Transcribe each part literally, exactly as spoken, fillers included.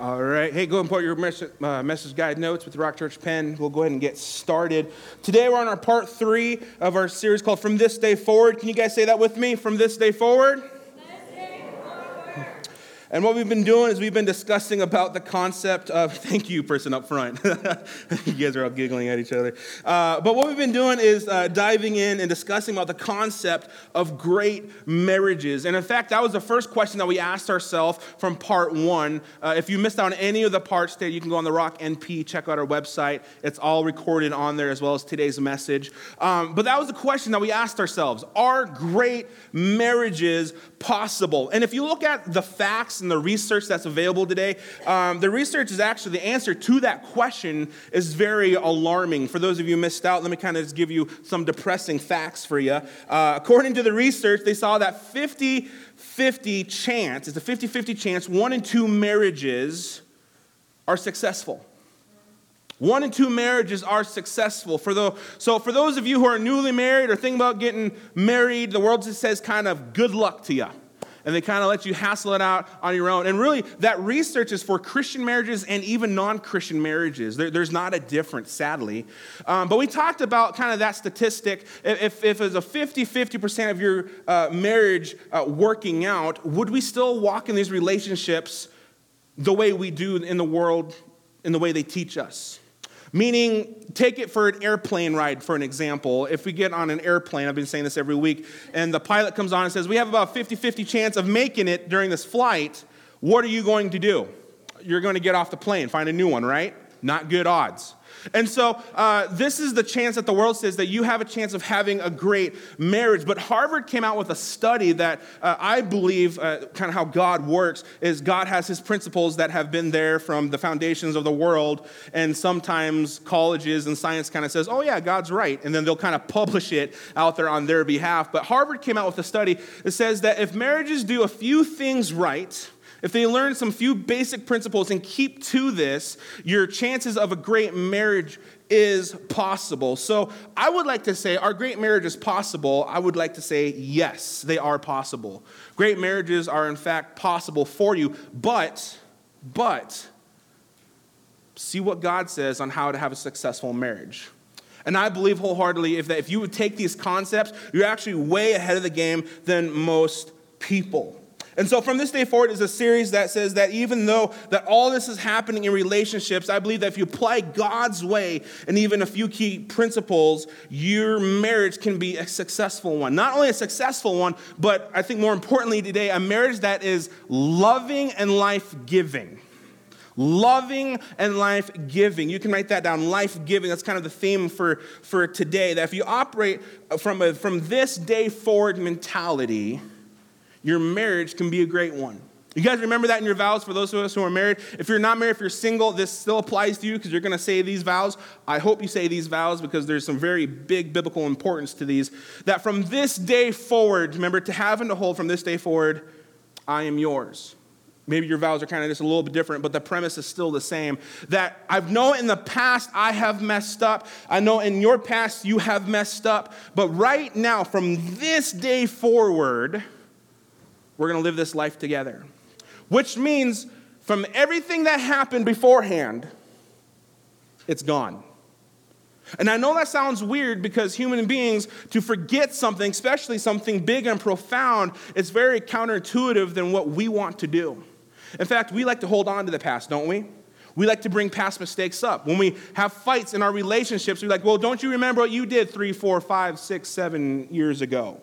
All right. Hey, go and put your message, uh, message guide notes with the Rock Church pen. We'll go ahead and get started. Today we're on our part three of our series called From This Day Forward. Can you guys say that with me? From this day forward? This day forward. And what we've been doing is we've been discussing about the concept of, thank you, person up front. You guys are all giggling at each other. Uh, but what we've been doing is uh, diving in and discussing about the concept of great marriages. And in fact, that was the first question that we asked ourselves from part one. Uh, if you missed out on any of the parts there, you can go on the Rock N P, check out our website. It's all recorded on there as well as today's message. Um, but that was the question that we asked ourselves. Are great marriages possible? And if you look at the facts and the research that's available today, um, the research is actually, the answer to that question is very alarming. For those of you who missed out, let me kind of just give you some depressing facts for you. Uh, according to the research, they saw that fifty-fifty chance, it's a fifty-fifty chance, one in two marriages are successful. One in two marriages are successful. For the, so for those of you who are newly married or thinking about getting married, the world just says kind of good luck to you. And they kind of let you hassle it out on your own. And really, that research is for Christian marriages and even non-Christian marriages. There, there's not a difference, sadly. Um, but we talked about kind of that statistic. If, if it was a fifty-fifty percent of your uh, marriage uh, working out, would we still walk in these relationships the way we do in the world, in the way they teach us? Meaning, take it for an airplane ride, for an example. If we get on an airplane, I've been saying this every week, and the pilot comes on and says, we have about a fifty-fifty chance of making it during this flight. What are you going to do? You're going to get off the plane, find a new one, right? Not good odds. And so uh, this is the chance that the world says that you have a chance of having a great marriage. But Harvard came out with a study that uh, I believe uh, kind of how God works is God has his principles that have been there from the foundations of the world. And sometimes colleges and science kind of says, oh, yeah, God's right. And then they'll kind of publish it out there on their behalf. But Harvard came out with a study that says that if marriages do a few things right, if they learn some few basic principles and keep to this, your chances of a great marriage is possible. So I would like to say, are great marriages possible? I would like to say, yes, they are possible. Great marriages are, in fact, possible for you. But, but, see what God says on how to have a successful marriage. And I believe wholeheartedly if that if you would take these concepts, you're actually way ahead of the game than most people. And so From This Day Forward is a series that says that even though that all this is happening in relationships, I believe that if you apply God's way and even a few key principles, your marriage can be a successful one. Not only a successful one, but I think more importantly today, a marriage that is loving and life-giving. Loving and life-giving. You can write that down, life-giving. That's kind of the theme for, for today, that if you operate from a, from this day forward mentality, your marriage can be a great one. You guys remember that in your vows for those of us who are married? If you're not married, if you're single, this still applies to you because you're going to say these vows. I hope you say these vows because there's some very big biblical importance to these. That from this day forward, remember to have and to hold from this day forward, I am yours. Maybe your vows are kind of just a little bit different, but the premise is still the same. That I know in the past I have messed up. I know in your past you have messed up. But right now, from this day forward, we're going to live this life together. Which means from everything that happened beforehand, it's gone. And I know that sounds weird because human beings, to forget something, especially something big and profound, it's very counterintuitive than what we want to do. In fact, we like to hold on to the past, don't we? We like to bring past mistakes up. When we have fights in our relationships, we're like, well, don't you remember what you did three, four, five, six, seven years ago?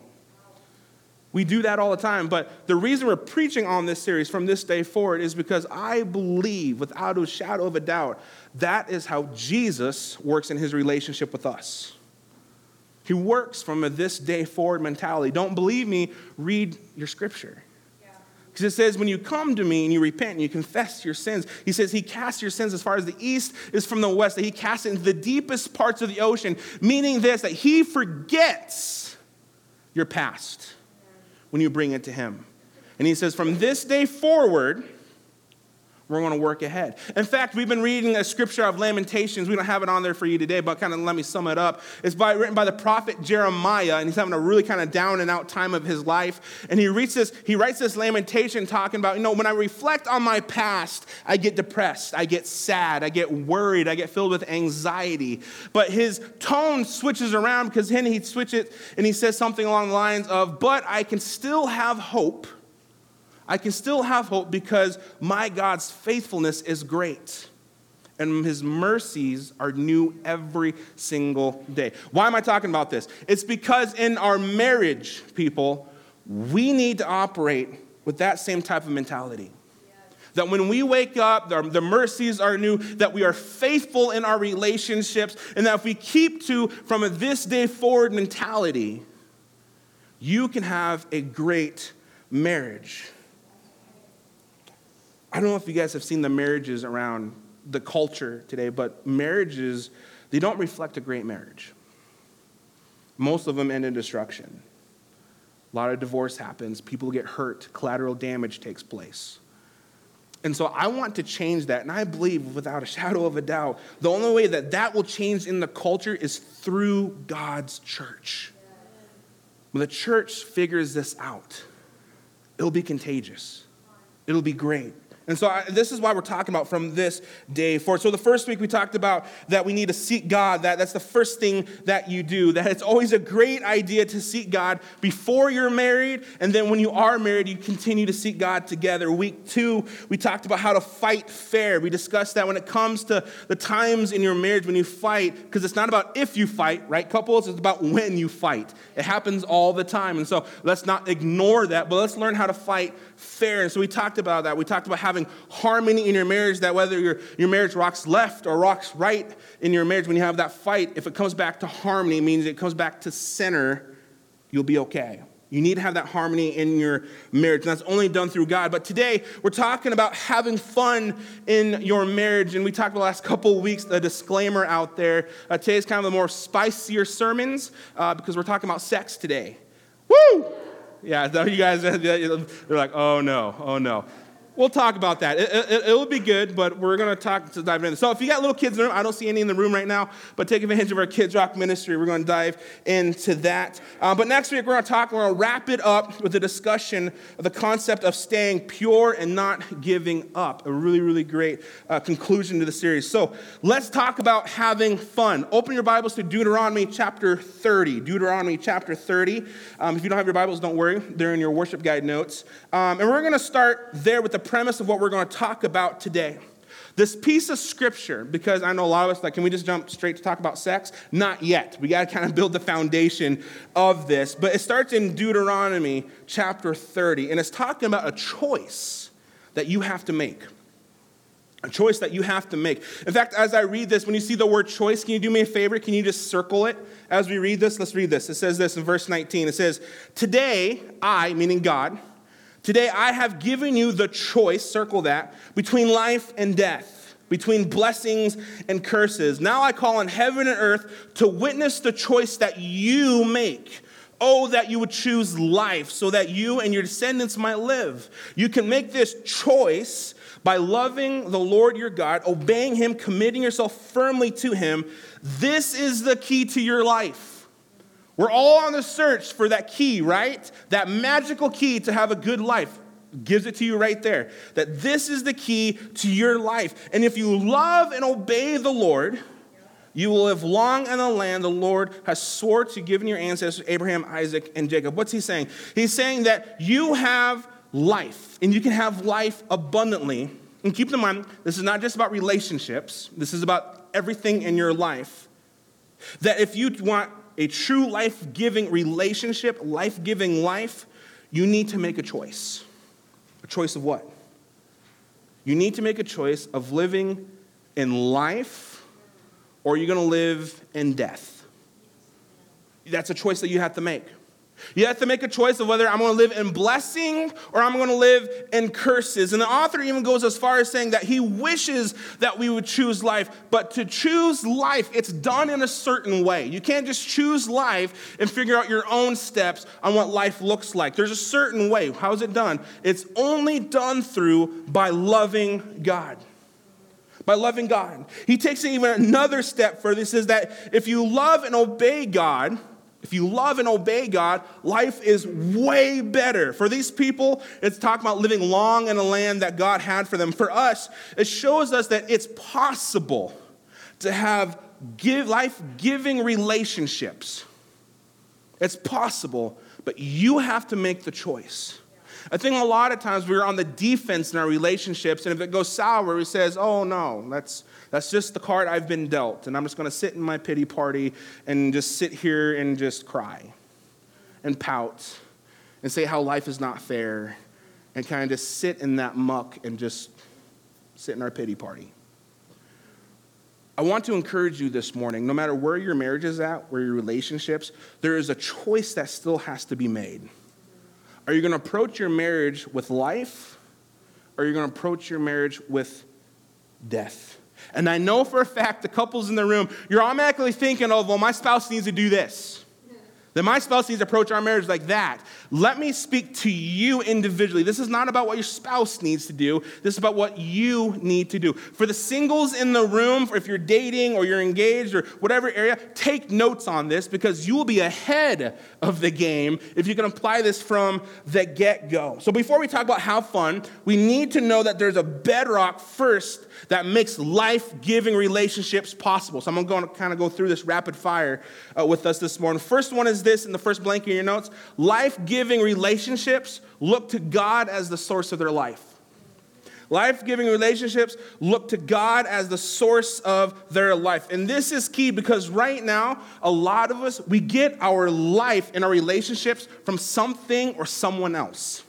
We do that all the time, but the reason we're preaching on this series from this day forward is because I believe, without a shadow of a doubt, that is how Jesus works in his relationship with us. He works from a this day forward mentality. Don't believe me? Read your scripture. Because it says, when you come to me and you repent and you confess your sins, he says he casts your sins as far as the east is from the west, that he casts it into the deepest parts of the ocean, meaning this, that he forgets your past when you bring it to him. And he says, from this day forward, We're going to work ahead. In fact, we've been reading a scripture of Lamentations. We don't have it on there for you today, but kind of let me sum it up. It's by, written by the prophet Jeremiah, and he's having a really kind of down and out time of his life. And he reads this, he writes this lamentation talking about, you know, when I reflect on my past, I get depressed, I get sad, I get worried, I get filled with anxiety. But his tone switches around because then he'd switch it, and he says something along the lines of, but I can still have hope. I can still have hope because my God's faithfulness is great and his mercies are new every single day. Why am I talking about this? It's because in our marriage, people, we need to operate with that same type of mentality. That when we wake up, the mercies are new, that we are faithful in our relationships, and that if we keep to from a this day forward mentality, you can have a great marriage. I don't know if you guys have seen the marriages around the culture today, but marriages, they don't reflect a great marriage. Most of them end in destruction. A lot of divorce happens. People get hurt. Collateral damage takes place. And so I want to change that, and I believe without a shadow of a doubt, the only way that that will change in the culture is through God's church. When the church figures this out, it'll be contagious. It'll be great. And so I, this is why we're talking about from this day forward. So the first week we talked about that we need to seek God. That, that's the first thing that you do. That it's always a great idea to seek God before you're married. And then when you are married, you continue to seek God together. Week two, we talked about how to fight fair. We discussed that when it comes to the times in your marriage when you fight, because it's not about if you fight, right, couples? It's about when you fight. It happens all the time. And so let's not ignore that, but let's learn how to fight fair. And so we talked about that. We talked about having harmony in your marriage, that whether your, your marriage rocks left or rocks right in your marriage, when you have that fight, if it comes back to harmony, it means it comes back to center, you'll be okay. You need to have that harmony in your marriage, and that's only done through God. But today, we're talking about having fun in your marriage, and we talked the last couple of weeks, a disclaimer out there. Uh, today's kind of the more spicier sermons uh, because we're talking about sex today. Woo! Yeah, you guys, they're like, oh no, oh no. We'll talk about that. It, it, it'll be good, but we're going to talk to dive in. So if you got little kids in the room, I don't see any in the room right now, but take advantage of our Kids Rock ministry. We're going to dive into that. Uh, but next week, we're going to talk, we're going to wrap it up with a discussion of the concept of staying pure and not giving up. A really, really great uh, conclusion to the series. So let's talk about having fun. Open your Bibles to Deuteronomy chapter thirty. Deuteronomy chapter thirty. Um, if you don't have your Bibles, don't worry. They're in your worship guide notes. Um, and we're going to start there with the premise of what we're going to talk about today. This piece of scripture, because I know a lot of us, like, can we just jump straight to talk about sex? Not yet. We got to kind of build the foundation of this. But it starts in Deuteronomy chapter thirty, and it's talking about a choice that you have to make. A choice that you have to make. In fact, as I read this, when you see the word choice, can you do me a favor? Can you just circle it as we read this? Let's read this. It says this in verse nineteen. It says, today, I, meaning God, Today I have given you the choice, circle that, between life and death, between blessings and curses. Now I call on heaven and earth to witness the choice that you make. Oh, that you would choose life so that you and your descendants might live. You can make this choice by loving the Lord your God, obeying him, committing yourself firmly to him. This is the key to your life. We're all on the search for that key, right? That magical key to have a good life. Gives it to you right there. That this is the key to your life. And if you love and obey the Lord, you will live long in the land the Lord has sworn to give your ancestors, Abraham, Isaac, and Jacob. What's he saying? He's saying that you have life, and you can have life abundantly. And keep in mind, this is not just about relationships. This is about everything in your life. That if you want a true life-giving relationship, life-giving life, you need to make a choice. A choice of what? You need to make a choice of living in life, or you're going to live in death. That's a choice that you have to make. You have to make a choice of whether I'm going to live in blessing or I'm going to live in curses. And the author even goes as far as saying that he wishes that we would choose life. But to choose life, it's done in a certain way. You can't just choose life and figure out your own steps on what life looks like. There's a certain way. How is it done? It's only done through by loving God. By loving God. He takes it even another step further. He says that if you love and obey God... If you love and obey God, life is way better. For these people, it's talking about living long in a land that God had for them. For us, it shows us that it's possible to have give, life-giving relationships. It's possible, but you have to make the choice. I think a lot of times we're on the defense in our relationships, and if it goes sour, we says, oh, no, that's that's just the card I've been dealt, and I'm just going to sit in my pity party and just sit here and just cry and pout and say how life is not fair and kind of just sit in that muck and just sit in our pity party. I want to encourage you this morning, no matter where your marriage is at, where your relationships, there is a choice that still has to be made. Are you going to approach your marriage with life, or are you going to approach your marriage with death? And I know for a fact the couples in the room, you're automatically thinking, oh, well, my spouse needs to do this. That my spouse needs to approach our marriage like that. Let me speak to you individually. This is not about what your spouse needs to do. This is about what you need to do. For the singles in the room, if you're dating or you're engaged or whatever area, take notes on this because you will be ahead of the game if you can apply this from the get-go. So before we talk about have fun, we need to know that there's a bedrock first that makes life-giving relationships possible. So I'm going to kind of go through this rapid fire uh, with us this morning. First one is this in the first blank in your notes. Life-giving relationships look to God as the source of their life. Life-giving relationships look to God as the source of their life. And this is key because right now, a lot of us, we get our life and our relationships from something or someone else.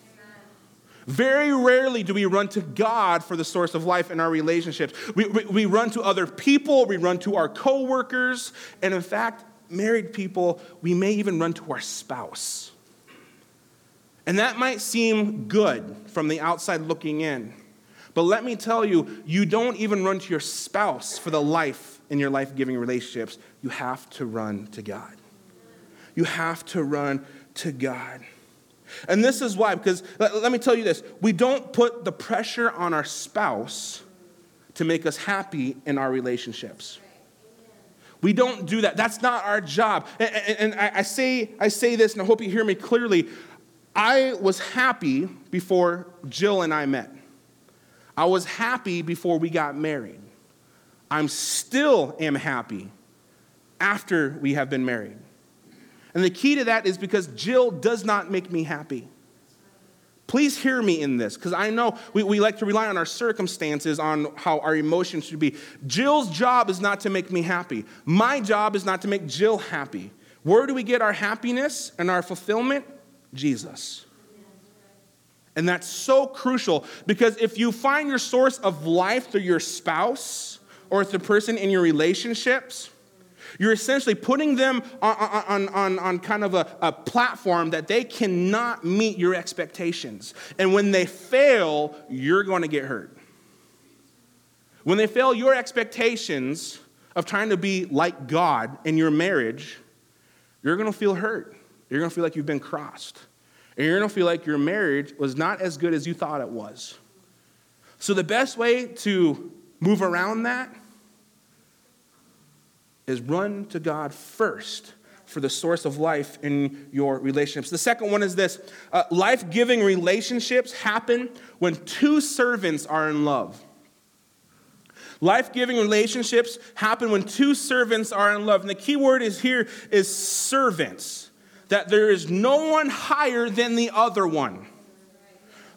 Very rarely do we run to God for the source of life in our relationships. We, we, we run to other people. We run to our coworkers. And in fact, married people, we may even run to our spouse. And that might seem good from the outside looking in. But let me tell you, you don't even run to your spouse for the life in your life-giving relationships. You have to run to God. You have to run to God. And this is why, because let, let me tell you this. We don't put the pressure on our spouse to make us happy in our relationships. We don't do that. That's not our job. And, and, and I, I say I say this, and I hope you hear me clearly. I was happy before Jill and I met. I was happy before we got married. I'm still am happy after we have been married. And the key to that is because Jill does not make me happy. Please hear me in this, because I know we, we like to rely on our circumstances, on how our emotions should be. Jill's job is not to make me happy. My job is not to make Jill happy. Where do we get our happiness and our fulfillment? Jesus. And that's so crucial, because if you find your source of life through your spouse or the person in your relationships, you're essentially putting them on, on, on, on kind of a, a platform that they cannot meet your expectations. And when they fail, you're going to get hurt. When they fail your expectations of trying to be like God in your marriage, you're going to feel hurt. You're going to feel like you've been crossed. And you're going to feel like your marriage was not as good as you thought it was. So the best way to move around that is run to God first for the source of life in your relationships. The second one is this. Uh, life-giving relationships happen when two servants are in love. Life-giving relationships happen when two servants are in love. And the key word is here is servants, that there is no one higher than the other one.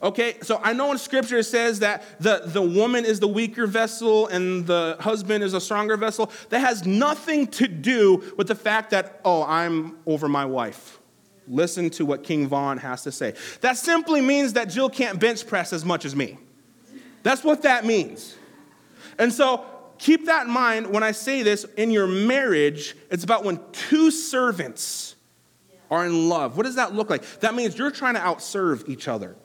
Okay, so I know in Scripture it says that the, the woman is the weaker vessel and the husband is a stronger vessel. That has nothing to do with the fact that, oh, I'm over my wife. Listen to what King Vaughn has to say. That simply means that Jill can't bench press as much as me. That's what that means. And so keep that in mind when I say this. In your marriage, it's about when two servants are in love. What does that look like? That means you're trying to outserve each other.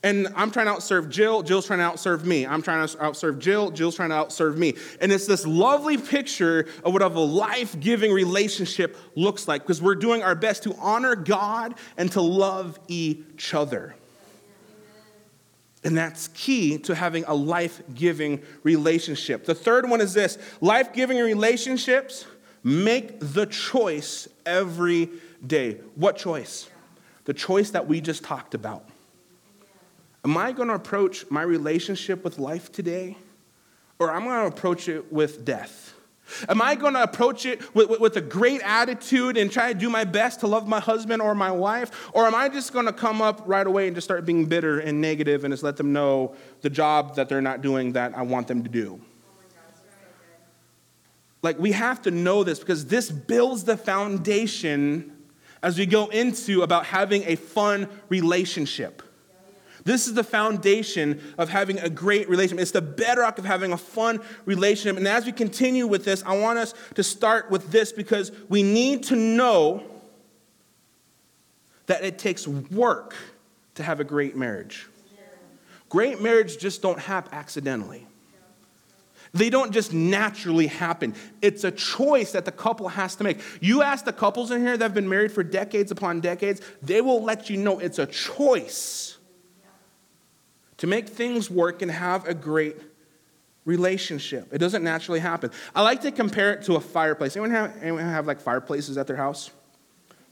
And I'm trying to outserve Jill. Jill's trying to outserve me. I'm trying to outserve Jill. Jill's trying to outserve me. And it's this lovely picture of what a life-giving relationship looks like, because we're doing our best to honor God and to love each other. And that's key to having a life-giving relationship. The third one is this: life-giving relationships make the choice every day. What choice? The choice that we just talked about. Am I going to approach my relationship with life today, or am I going to approach it with death? Am I going to approach it with, with, with a great attitude and try to do my best to love my husband or my wife, or am I just going to come up right away and just start being bitter and negative and just let them know the job that they're not doing that I want them to do? Like, we have to know this, because this builds the foundation as we go into about having a fun relationship. This is the foundation of having a great relationship. It's the bedrock of having a fun relationship. And as we continue with this, I want us to start with this, because we need to know that it takes work to have a great marriage. Great marriages just don't happen accidentally. They don't just naturally happen. It's a choice that the couple has to make. You ask the couples in here that have been married for decades upon decades, they will let you know it's a choice to make things work and have a great relationship. It doesn't naturally happen. I like to compare it to a fireplace. Anyone have, anyone have like fireplaces at their house?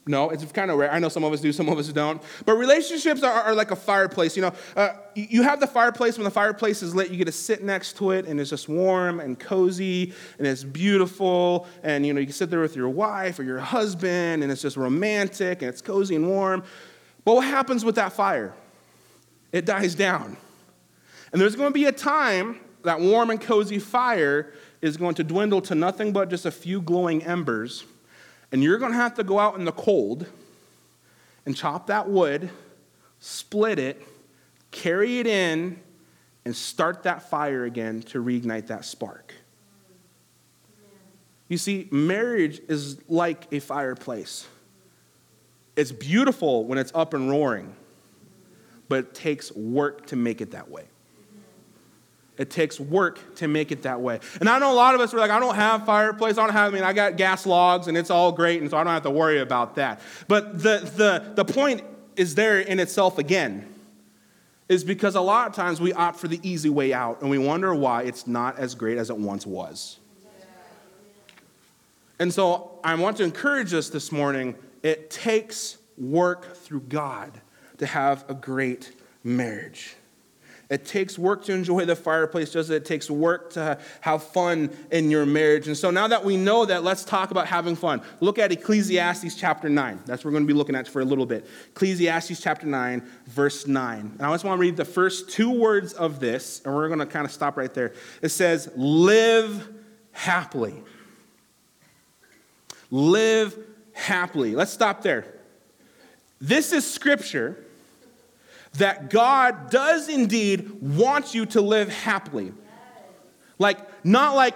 No, it's kind of rare. I know some of us do, some of us don't. But relationships are, are like a fireplace. You know, uh, you have the fireplace. When the fireplace is lit, you get to sit next to it, and it's just warm and cozy, and it's beautiful. And, you know, you can sit there with your wife or your husband, and it's just romantic, and it's cozy and warm. But what happens with that fire? It dies down. And there's going to be a time that warm and cozy fire is going to dwindle to nothing but just a few glowing embers. And you're going to have to go out in the cold and chop that wood, split it, carry it in, and start that fire again to reignite that spark. You see, marriage is like a fireplace. It's beautiful when it's up and roaring, but it takes work to make it that way. It takes work to make it that way. And I know a lot of us are like, I don't have fireplace, I don't have, I mean, I got gas logs, and it's all great, and so I don't have to worry about that. But the the the point is there in itself again, is because a lot of times we opt for the easy way out, and we wonder why it's not as great as it once was. And so I want to encourage us this morning, it takes work through God to have a great marriage. It takes work to enjoy the fireplace, just as it takes work to have fun in your marriage. And so now that we know that, let's talk about having fun. Look at Ecclesiastes chapter nine. That's what we're going to be looking at for a little bit. Ecclesiastes chapter nine, verse nine. And I just want to read the first two words of this, and we're going to kind of stop right there. It says, live happily. Live happily. Let's stop there. This is scripture that God does indeed want you to live happily. Like, not like,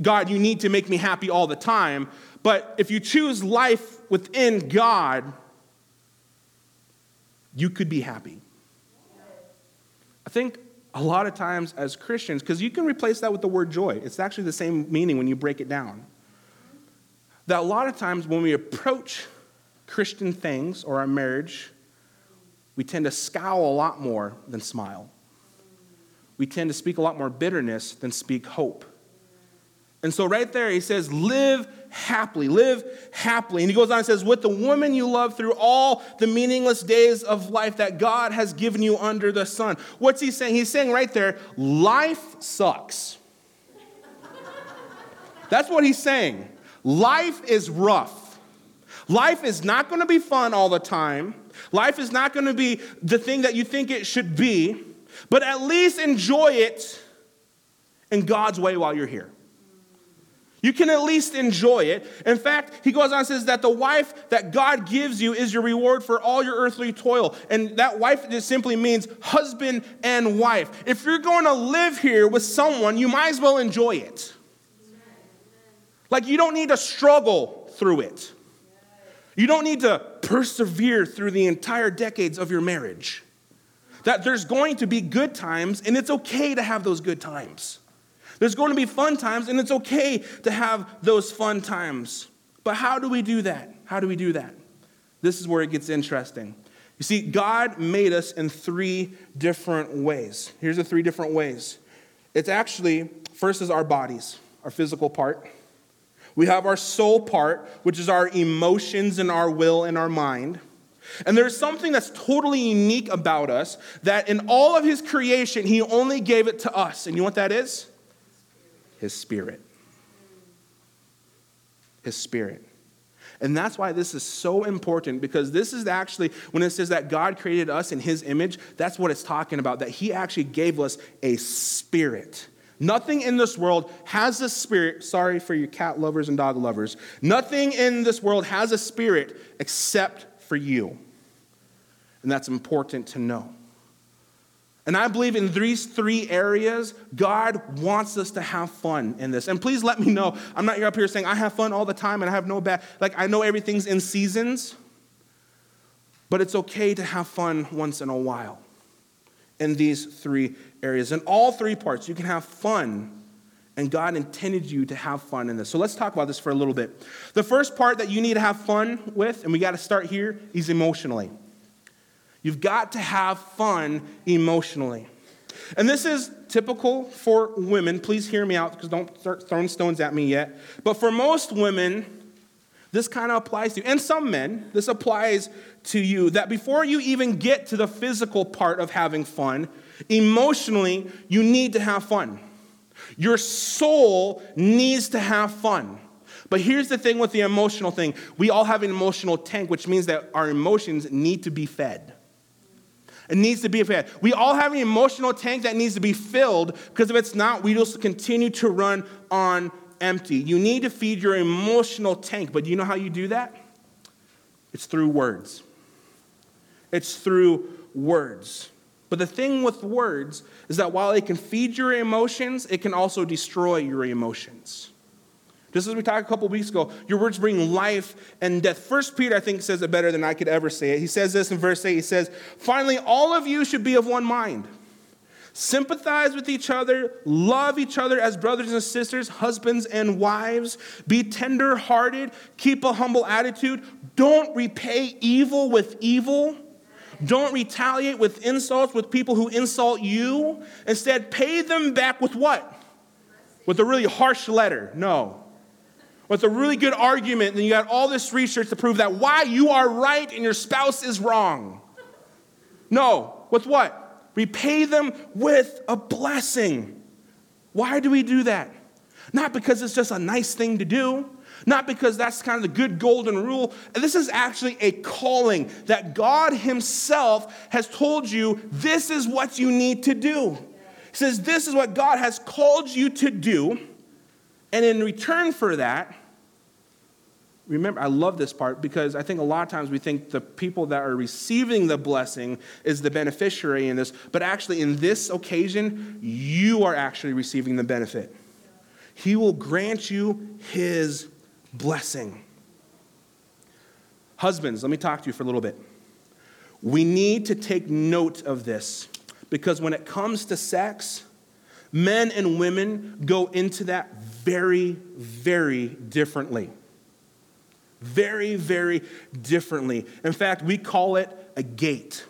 God, you need to make me happy all the time, but if you choose life within God, you could be happy. I think a lot of times as Christians, because you can replace that with the word joy. It's actually the same meaning when you break it down. That a lot of times when we approach Christian things or our marriage, we tend to scowl a lot more than smile. We tend to speak a lot more bitterness than speak hope. And so right there, he says, live happily, live happily. And he goes on and says, with the woman you love through all the meaningless days of life that God has given you under the sun. What's he saying? He's saying right there, life sucks. That's what he's saying. Life is rough. Life is not going to be fun all the time. Life is not going to be the thing that you think it should be, but at least enjoy it in God's way while you're here. You can at least enjoy it. In fact, he goes on and says that the wife that God gives you is your reward for all your earthly toil. And that wife just simply means husband and wife. If you're going to live here with someone, you might as well enjoy it. Like, you don't need to struggle through it. You don't need to persevere through the entire decades of your marriage. That there's going to be good times, and it's okay to have those good times. There's going to be fun times, and it's okay to have those fun times. But how do we do that? How do we do that? This is where it gets interesting. You see, God made us in three different ways. Here's the three different ways. It's actually, first is our bodies, our physical part. We have our soul part, which is our emotions and our will and our mind. And there's something that's totally unique about us, that in all of his creation, he only gave it to us. And you know what that is? His spirit. His spirit. And that's why this is so important, because this is actually, when it says that God created us in his image, that's what it's talking about, that he actually gave us a spirit. Nothing in this world has a spirit. Sorry for your cat lovers and dog lovers. Nothing in this world has a spirit except for you. And that's important to know. And I believe in these three areas, God wants us to have fun in this. And please let me know. I'm not up here saying I have fun all the time and I have no bad. Like, I know everything's in seasons, but it's okay to have fun once in a while in these three areas. In all three parts, you can have fun, and God intended you to have fun in this. So let's talk about this for a little bit. The first part that you need to have fun with, and we got to start here, is emotionally. You've got to have fun emotionally. And this is typical for women. Please hear me out, because don't start throwing stones at me yet. But for most women, this kind of applies to you. And some men, this applies to you, that before you even get to the physical part of having fun, emotionally, you need to have fun. Your soul needs to have fun. But here's the thing with the emotional thing. We all have an emotional tank, which means that our emotions need to be fed. It needs to be fed. We all have an emotional tank that needs to be filled, because if it's not, we just continue to run on empty. You need to feed your emotional tank, but you know how you do that? It's through words. It's through words. But the thing with words is that while it can feed your emotions, it can also destroy your emotions. Just as we talked a couple weeks ago, your words bring life and death. First Peter, I think, says it better than I could ever say it. He says this in verse eight. He says, finally, all of you should be of one mind. Sympathize with each other. Love each other as brothers and sisters, husbands and wives. Be tender-hearted. Keep a humble attitude. Don't repay evil with evil. Don't retaliate with insults with people who insult you. Instead, pay them back with what? With a really harsh letter. No. With a really good argument, and you got all this research to prove that why you are right and your spouse is wrong. No, with what? Repay them with a blessing. Why do we do that? Not because it's just a nice thing to do. Not because that's kind of the good golden rule. This is actually a calling that God himself has told you, this is what you need to do. He says, this is what God has called you to do. And in return for that, remember, I love this part, because I think a lot of times we think the people that are receiving the blessing is the beneficiary in this. But actually, in this occasion, you are actually receiving the benefit. He will grant you his blessing. Husbands, let me talk to you for a little bit. We need to take note of this, because when it comes to sex, men and women go into that very, very differently. Very, very differently. In fact, we call it a gate.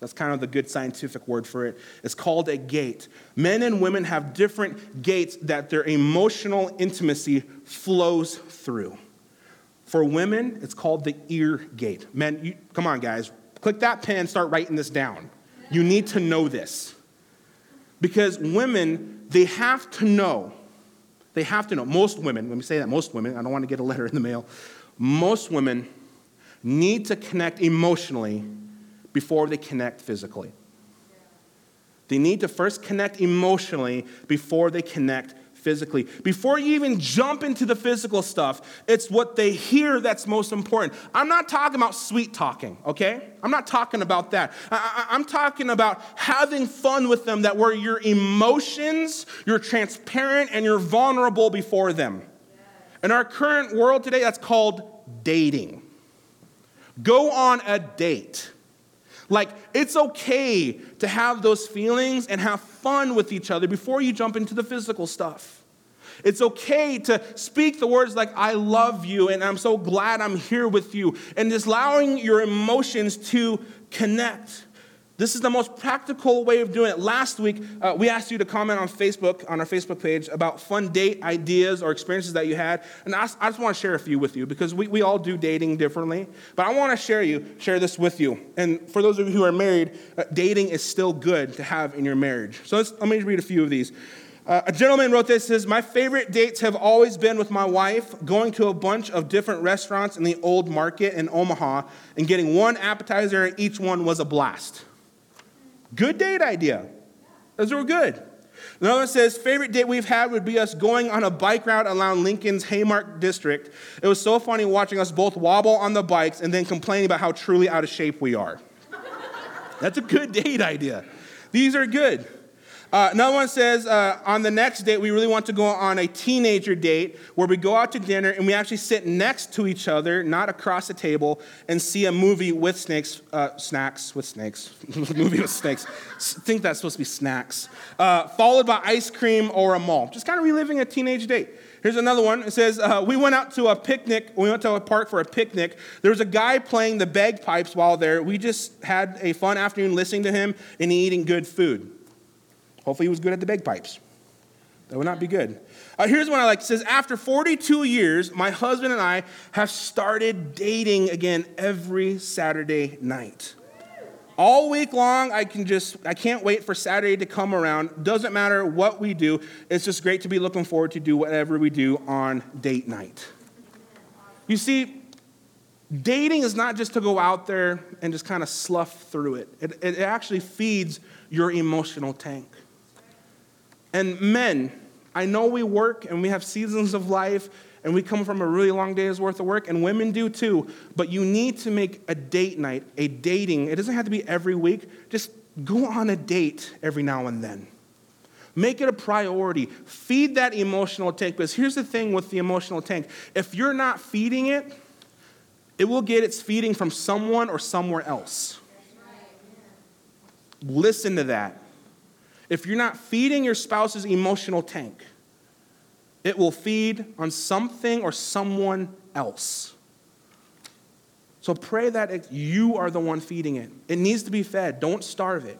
That's kind of the good scientific word for it. It's called a gate. Men and women have different gates that their emotional intimacy flows through. For women, it's called the ear gate. Men, you, come on, guys. Click that pen, start writing this down. You need to know this. Because women, they have to know, they have to know, most women, let me say that, most women, I don't want to get a letter in the mail, most women need to connect emotionally before they connect physically. They need to first connect emotionally before they connect physically. Before you even jump into the physical stuff, it's what they hear that's most important. I'm not talking about sweet talking, okay? I'm not talking about that. I, I, I'm talking about having fun with them, that where your emotions, you're transparent and you're vulnerable before them. In our current world today, that's called dating. Go on a date. Like, it's okay to have those feelings and have fun with each other before you jump into the physical stuff. It's okay to speak the words like, I love you, and I'm so glad I'm here with you, and just allowing your emotions to connect. This is the most practical way of doing it. Last week, uh, we asked you to comment on Facebook, on our Facebook page, about fun date ideas or experiences that you had. And I, I just want to share a few with you, because we, we all do dating differently. But I want to share you, share this with you. And for those of you who are married, uh, dating is still good to have in your marriage. So let's, let me read a few of these. Uh, a gentleman wrote this, says, my favorite dates have always been with my wife, going to a bunch of different restaurants in the Old Market in Omaha, and getting one appetizer, and each one was a blast. Good date idea. Those were good. Another one says, favorite date we've had would be us going on a bike route around Lincoln's Haymarket District. It was so funny watching us both wobble on the bikes and then complaining about how truly out of shape we are. That's a good date idea. These are good. Uh, another one says, uh, on the next date, we really want to go on a teenager date where we go out to dinner and we actually sit next to each other, not across the table, and see a movie with snakes, uh, snacks, with snakes, movie with snakes. I think that's supposed to be snacks, uh, followed by ice cream or a mall. Just kind of reliving a teenage date. Here's another one. It says, uh, we went out to a picnic. We went to a park for a picnic. There was a guy playing the bagpipes while there. We just had a fun afternoon listening to him and eating good food. Hopefully he was good at the bagpipes. That would not be good. Uh, here's one I like. It says, after forty-two years, my husband and I have started dating again every Saturday night. All week long, I can just, I can't wait for Saturday to come around. Doesn't matter what we do. It's just great to be looking forward to do whatever we do on date night. You see, dating is not just to go out there and just kind of slough through it. It, it actually feeds your emotional tank. And men, I know we work and we have seasons of life and we come from a really long day's worth of work, and women do too, but you need to make a date night, a dating. It doesn't have to be every week. Just go on a date every now and then. Make it a priority. Feed that emotional tank, because here's the thing with the emotional tank. If you're not feeding it, it will get its feeding from someone or somewhere else. Listen to that. If you're not feeding your spouse's emotional tank, it will feed on something or someone else. So pray that it, you are the one feeding it. It needs to be fed. Don't starve it.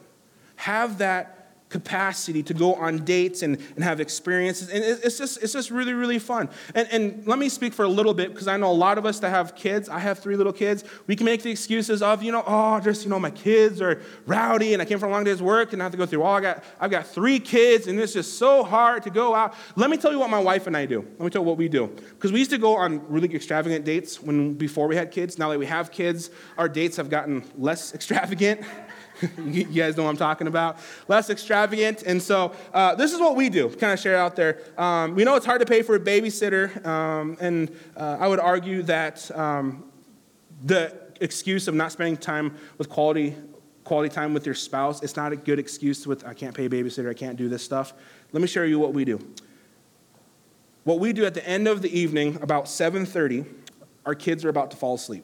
Have that capacity to go on dates and, and have experiences. And it, it's just it's just really, really fun. And, and let me speak for a little bit, because I know a lot of us that have kids. I have three little kids. We can make the excuses of, you know, oh, just, you know, my kids are rowdy and I came from a long day's work and I have to go through all I got. I've got three kids and it's just so hard to go out. Let me tell you what my wife and I do. Let me tell you what we do. Because we used to go on really extravagant dates when before we had kids. Now that we have kids, our dates have gotten less extravagant. You guys know what I'm talking about. Less extravagant. And so uh, this is what we do, kind of share out there. Um, we know it's hard to pay for a babysitter. Um, and uh, I would argue that um, the excuse of not spending time with quality quality time with your spouse, it's not a good excuse with, I can't pay a babysitter, I can't do this stuff. Let me show you what we do. What we do at the end of the evening, about seven thirty, our kids are about to fall asleep.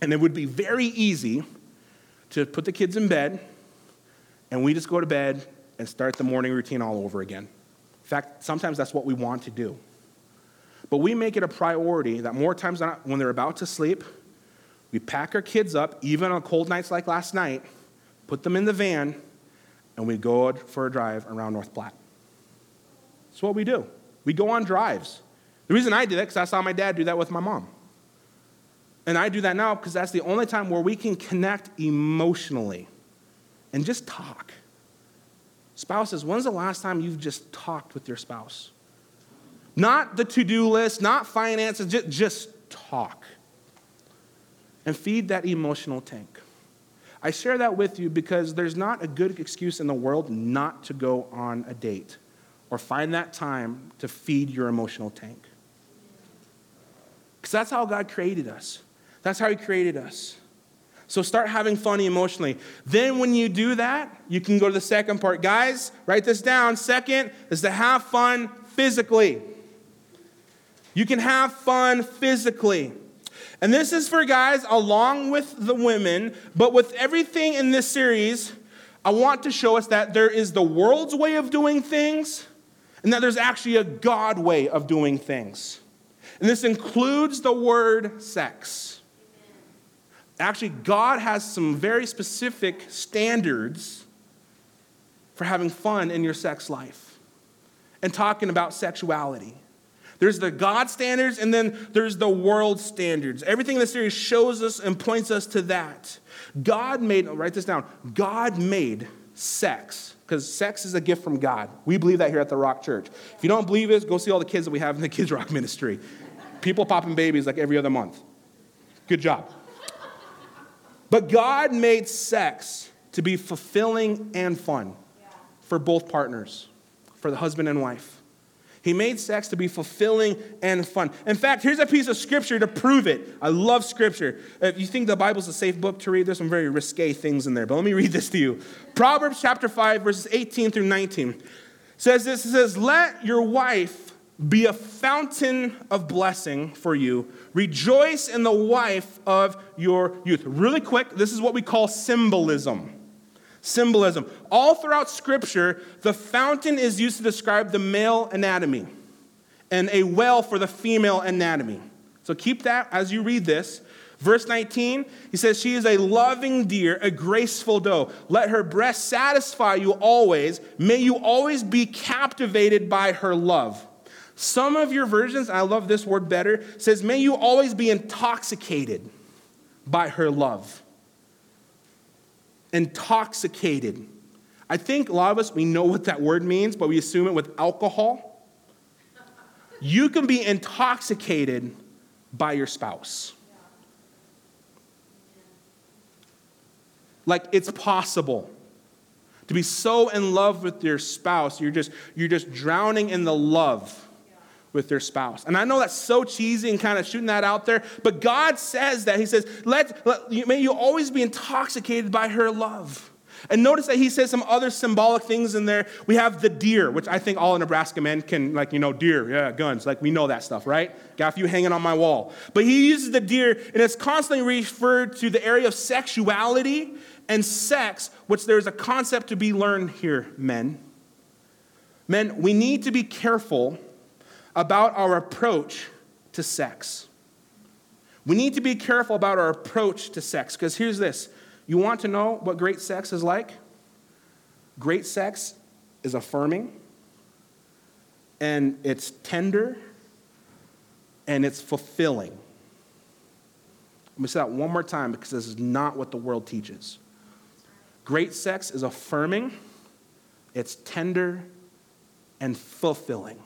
And it would be very easy to put the kids in bed, and we just go to bed and start the morning routine all over again. In fact, sometimes that's what we want to do. But we make it a priority that more times than not, when they're about to sleep, we pack our kids up, even on cold nights like last night, put them in the van, and we go out for a drive around North Platte. That's what we do. We go on drives. The reason I did that, because I saw my dad do that with my mom. And I do that now because that's the only time where we can connect emotionally and just talk. Spouses, when's the last time you've just talked with your spouse? Not the to-do list, not finances, just, just talk. And feed that emotional tank. I share that with you because there's not a good excuse in the world not to go on a date or find that time to feed your emotional tank. Because that's how God created us. That's how he created us. So start having fun emotionally. Then when you do that, you can go to the second part. Guys, write this down. Second is to have fun physically. You can have fun physically. And this is for guys along with the women. But with everything in this series, I want to show us that there is the world's way of doing things and that there's actually a God way of doing things. And this includes the word sex. Actually, God has some very specific standards for having fun in your sex life and talking about sexuality. There's the God standards, and then there's the world standards. Everything in the series shows us and points us to that. God made, oh, write this down, God made sex, because sex is a gift from God. We believe that here at the Rock Church. If you don't believe it, go see all the kids that we have in the Kids Rock ministry. People popping babies like every other month. Good job. But God made sex to be fulfilling and fun for both partners, for the husband and wife. He made sex to be fulfilling and fun. In fact, here's a piece of scripture to prove it. I love scripture. If you think the Bible's a safe book to read, there's some very risque things in there, but let me read this to you. Proverbs chapter five, verses eighteen through nineteen. It says this, it says, "Let your wife be a fountain of blessing for you. Rejoice in the wife of your youth." Really quick, this is what we call symbolism. Symbolism. All throughout Scripture, the fountain is used to describe the male anatomy and a well for the female anatomy. So keep that as you read this. Verse nineteen, he says, "She is a loving deer, a graceful doe. Let her breast satisfy you always. May you always be captivated by her love." Some of your versions, I love this word better, says, "May you always be intoxicated by her love." Intoxicated. I think a lot of us, we know what that word means, but we assume it with alcohol. You can be intoxicated by your spouse. Like, it's possible to be so in love with your spouse, you're just you're just drowning in the love with their spouse. And I know that's so cheesy and kind of shooting that out there, but God says that. He says, let, let, may you always be intoxicated by her love. And notice that he says some other symbolic things in there. We have the deer, which I think all Nebraska men can, like, you know, deer, yeah, guns. Like, we know that stuff, right? Got a few hanging on my wall. But he uses the deer, and it's constantly referred to the area of sexuality and sex, which there's a concept to be learned here, men. Men, we need to be careful about our approach to sex. We need to be careful about our approach to sex, because here's this. You want to know what great sex is like? Great sex is affirming, and it's tender, and it's fulfilling. Let me say that one more time, because this is not what the world teaches. Great sex is affirming, it's tender, and fulfilling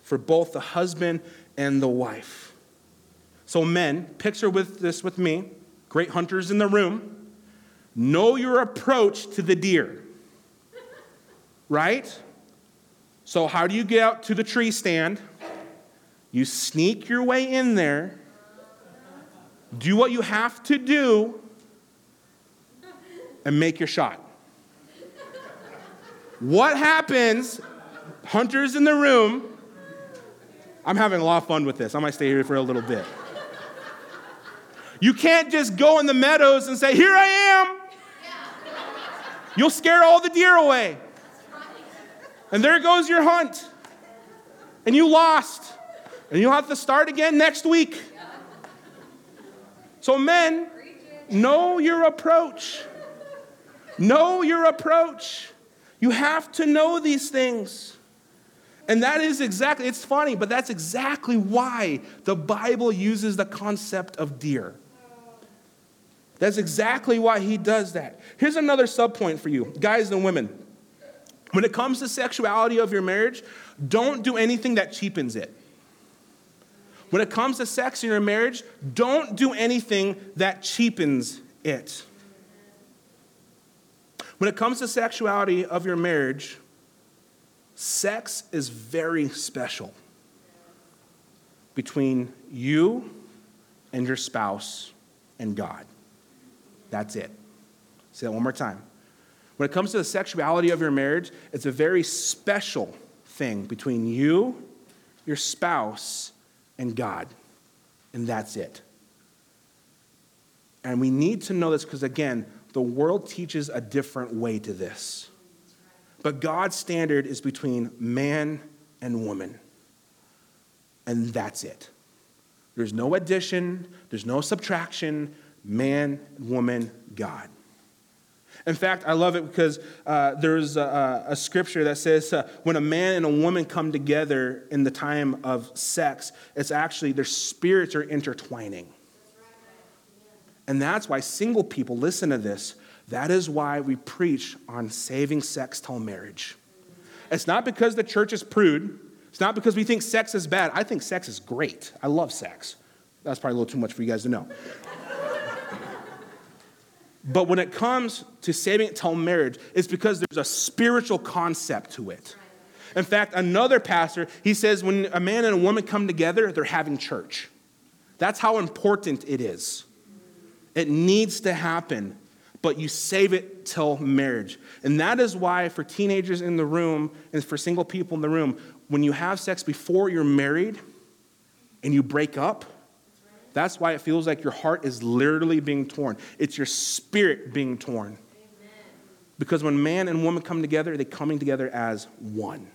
for both the husband and the wife. So men, picture with this with me, great hunters in the room, know your approach to the deer, right? So how do you get out to the tree stand? You sneak your way in there, do what you have to do, and make your shot. What happens, hunters in the room? I'm having a lot of fun with this. I might stay here for a little bit. You can't just go in the meadows and say, "Here I am." Yeah. You'll scare all the deer away. Right. And there goes your hunt. And you lost. And you'll have to start again next week. Yeah. So men, know your approach. Know your approach. You have to know these things. And that is exactly, it's funny, but that's exactly why the Bible uses the concept of deer. That's exactly why he does that. Here's another subpoint for you, guys and women. When it comes to sexuality of your marriage, don't do anything that cheapens it. When it comes to sex in your marriage, don't do anything that cheapens it. When it comes to sexuality of your marriage, sex is very special between you and your spouse and God. That's it. Say that one more time. When it comes to the sexuality of your marriage, it's a very special thing between you, your spouse, and God. And that's it. And we need to know this because, again, the world teaches a different way to this. But God's standard is between man and woman. And that's it. There's no addition. There's no subtraction. Man, woman, God. In fact, I love it because uh, there's a, a scripture that says uh, when a man and a woman come together in the time of sex, it's actually their spirits are intertwining. And that's why single people, listen to this, that is why we preach on saving sex till marriage. It's not because the church is prude. It's not because we think sex is bad. I think sex is great. I love sex. That's probably a little too much for you guys to know. But when it comes to saving it till marriage, it's because there's a spiritual concept to it. In fact, another pastor, he says when a man and a woman come together, they're having church. That's how important it is. It needs to happen, but you save it till marriage. And that is why for teenagers in the room and for single people in the room, when you have sex before you're married and you break up, that's why it feels like your heart is literally being torn. It's your spirit being torn. Amen. Because when man and woman come together, they're coming together as one.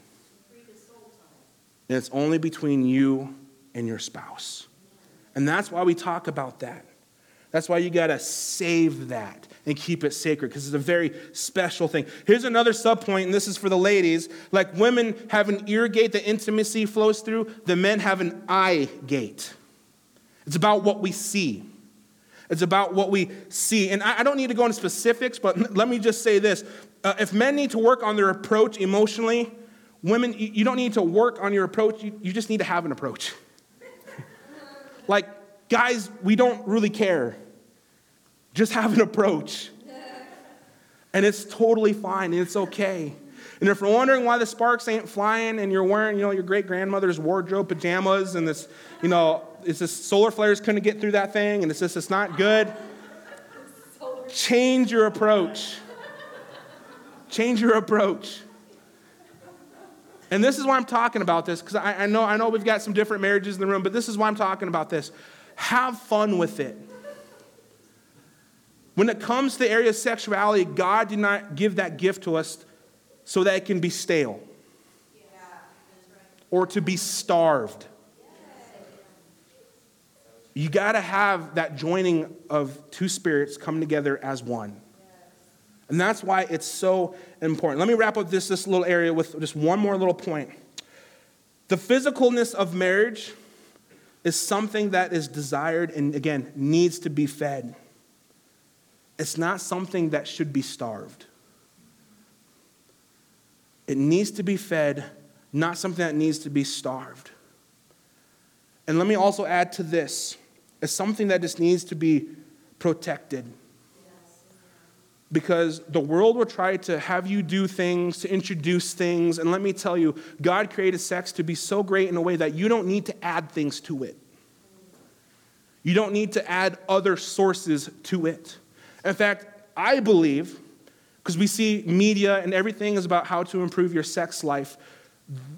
And it's only between you and your spouse. And that's why we talk about that. That's why you got to save that and keep it sacred because it's a very special thing. Here's another subpoint, and this is for the ladies. Like women have an ear gate that intimacy flows through, the men have an eye gate. It's about what we see. It's about what we see. And I don't need to go into specifics, but let me just say this. Uh, if men need to work on their approach emotionally, women, you, you don't need to work on your approach. You, you just need to have an approach. Like, guys, we don't really care. Just have an approach. And it's totally fine, and it's okay. And if you're wondering why the sparks ain't flying and you're wearing, you know, your great-grandmother's wardrobe pajamas and this, you know, it's just solar flares couldn't get through that thing and it's just, it's not good. Change your approach. Change your approach. And this is why I'm talking about this because I, I know I know we've got some different marriages in the room, but this is why I'm talking about this. Have fun with it. When it comes to the area of sexuality, God did not give that gift to us so that it can be stale or to be starved. You got to have that joining of two spirits come together as one. And that's why it's so important. Let me wrap up this, this little area with just one more little point. The physicalness of marriage is something that is desired and, again, needs to be fed. It's not something that should be starved. It needs to be fed, not something that needs to be starved. And let me also add to this. It's something that just needs to be protected. Because the world will try to have you do things, to introduce things. And let me tell you, God created sex to be so great in a way that you don't need to add things to it. You don't need to add other sources to it. In fact, I believe, because we see media and everything is about how to improve your sex life,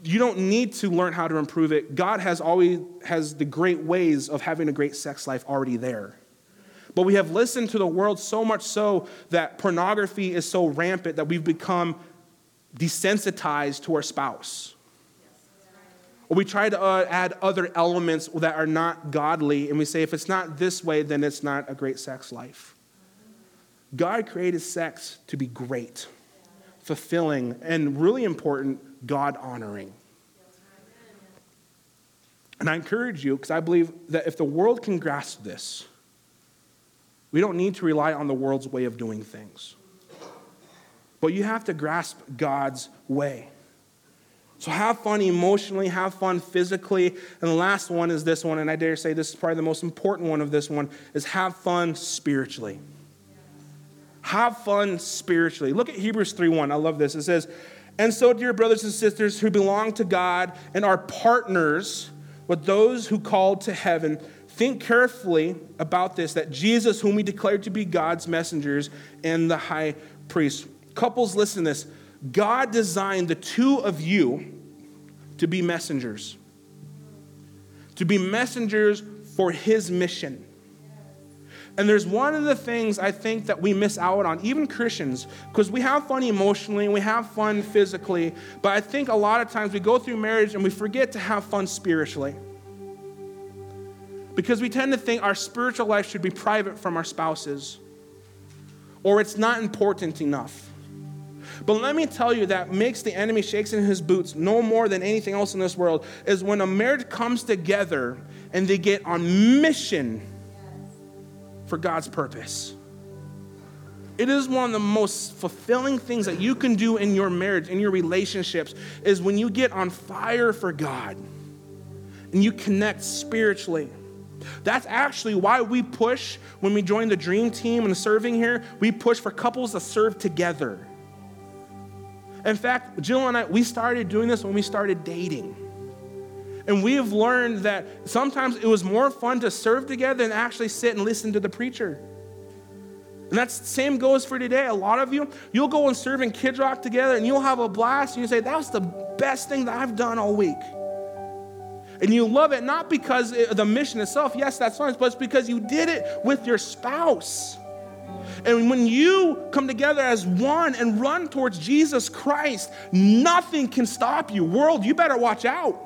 you don't need to learn how to improve it. God has always has the great ways of having a great sex life already there. But we have listened to the world so much so that pornography is so rampant that we've become desensitized to our spouse. Or we try to uh, add other elements that are not godly, and we say if it's not this way, then it's not a great sex life. God created sex to be great, fulfilling, and really important, God-honoring. And I encourage you, because I believe that if the world can grasp this, we don't need to rely on the world's way of doing things. But you have to grasp God's way. So have fun emotionally, have fun physically. And the last one is this one, and I dare say this is probably the most important one of this one, is have fun spiritually. Have fun spiritually. Look at Hebrews three one. I love this. It says, "And so, dear brothers and sisters who belong to God and are partners with those who called to heaven, think carefully about this, that Jesus, whom we declared to be God's messengers and the high priest." Couples, listen to this. God designed the two of you to be messengers, to be messengers for his mission. And there's one of the things I think that we miss out on, even Christians, because we have fun emotionally and we have fun physically, but I think a lot of times we go through marriage and we forget to have fun spiritually. Because we tend to think our spiritual life should be private from our spouses, or it's not important enough. But let me tell you, that makes the enemy shakes in his boots no more than anything else in this world, is when a marriage comes together and they get on mission for God's purpose. It is one of the most fulfilling things that you can do in your marriage, in your relationships, is when you get on fire for God and you connect spiritually. That's actually why we push, when we join the dream team and serving here, we push for couples to serve together. In fact, Jill and I, we started doing this when we started dating. And we have learned that sometimes it was more fun to serve together than actually sit and listen to the preacher. And that same goes for today. A lot of you, you'll go and serve in Kids Rock together and you'll have a blast and you say, that was the best thing that I've done all week. And you love it, not because it, the mission itself, yes, that's fun, but it's because you did it with your spouse. And when you come together as one and run towards Jesus Christ, nothing can stop you. World, you better watch out.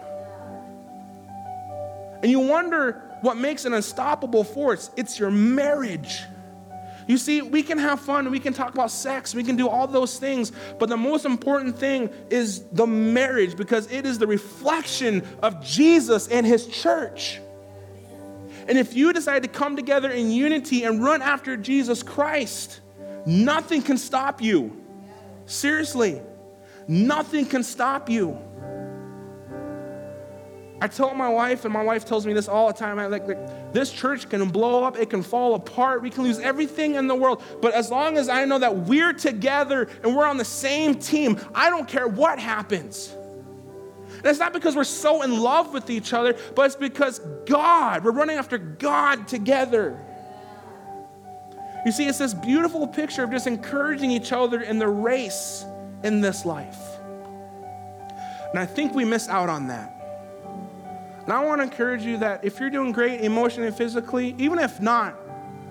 And you wonder what makes an unstoppable force. It's your marriage. You see, we can have fun, we can talk about sex, we can do all those things, but the most important thing is the marriage, because it is the reflection of Jesus and his church. And if you decide to come together in unity and run after Jesus Christ, nothing can stop you. Seriously, nothing can stop you. I tell my wife, and my wife tells me this all the time, I like, like this church can blow up, it can fall apart, we can lose everything in the world, but as long as I know that we're together and we're on the same team, I don't care what happens. And it's not because we're so in love with each other, but it's because God, we're running after God together. You see, it's this beautiful picture of just encouraging each other in the race in this life. And I think we miss out on that. And I want to encourage you that if you're doing great emotionally and physically, even if not,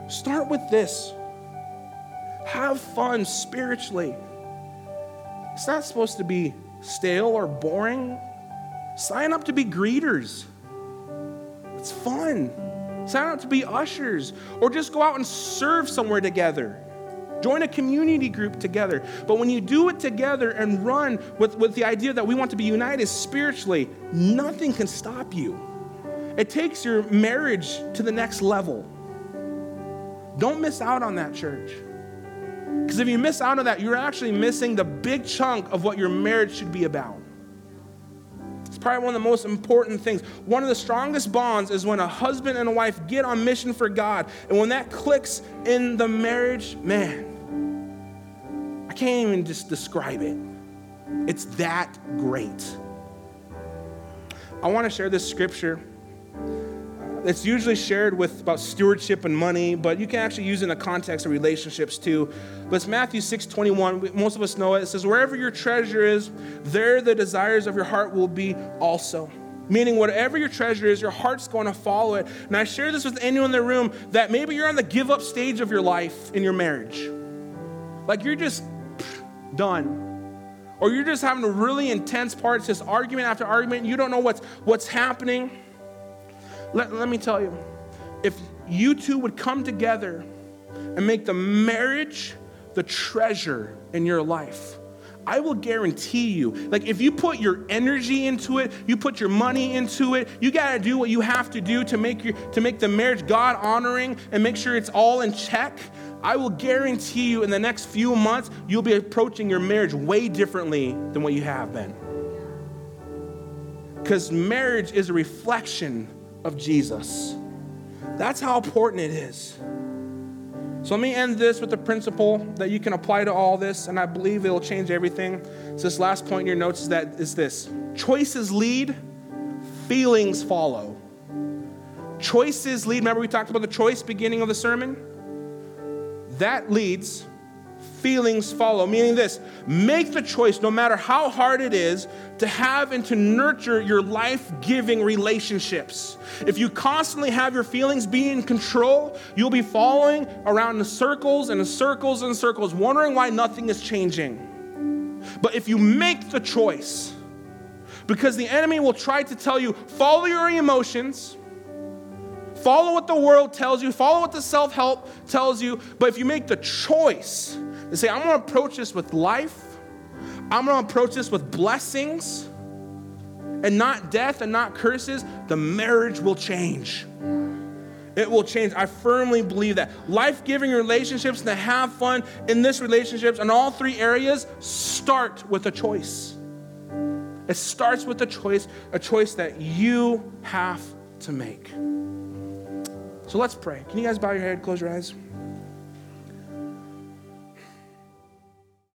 start with this. Have fun spiritually. It's not supposed to be stale or boring. Sign up to be greeters. It's fun. Sign up to be ushers, or just go out and serve somewhere together. Join a community group together. But when you do it together and run with, with the idea that we want to be united spiritually, nothing can stop you. It takes your marriage to the next level. Don't miss out on that, church. Because if you miss out on that, you're actually missing the big chunk of what your marriage should be about. It's probably one of the most important things. One of the strongest bonds is when a husband and a wife get on mission for God. And when that clicks in the marriage, man, I can't even just describe it. It's that great. I want to share this scripture. It's usually shared with about stewardship and money, but you can actually use it in the context of relationships too. But it's Matthew six twenty-one. Most of us know it. It says, wherever your treasure is, there the desires of your heart will be also. Meaning whatever your treasure is, your heart's going to follow it. And I share this with anyone in the room that maybe you're on the give up stage of your life in your marriage. Like you're just done. Or you're just having a really intense part. It's just argument after argument. You don't know what's what's happening. Let, let me tell you, if you two would come together and make the marriage the treasure in your life, I will guarantee you, like if you put your energy into it, you put your money into it, you got to do what you have to do to make your, to make the marriage God-honoring and make sure it's all in check, I will guarantee you in the next few months, you'll be approaching your marriage way differently than what you have been. Because marriage is a reflection of Jesus. That's how important it is. So let me end this with a principle that you can apply to all this, and I believe it'll change everything. So this last point in your notes is that is this: choices lead, feelings follow. Choices lead. Remember we talked about the choice beginning of the sermon? That leads, feelings follow. Meaning this, make the choice, no matter how hard it is, to have and to nurture your life-giving relationships. If you constantly have your feelings be in control, you'll be following around in circles and in circles and circles, wondering why nothing is changing. But if you make the choice, because the enemy will try to tell you, follow your emotions, follow what the world tells you, follow what the self-help tells you. But if you make the choice to say, I'm going to approach this with life, I'm going to approach this with blessings and not death and not curses, the marriage will change. It will change. I firmly believe that. Life-giving relationships and to have fun in this relationships in all three areas start with a choice. It starts with a choice, a choice that you have to make. So let's pray. Can you guys bow your head, close your eyes?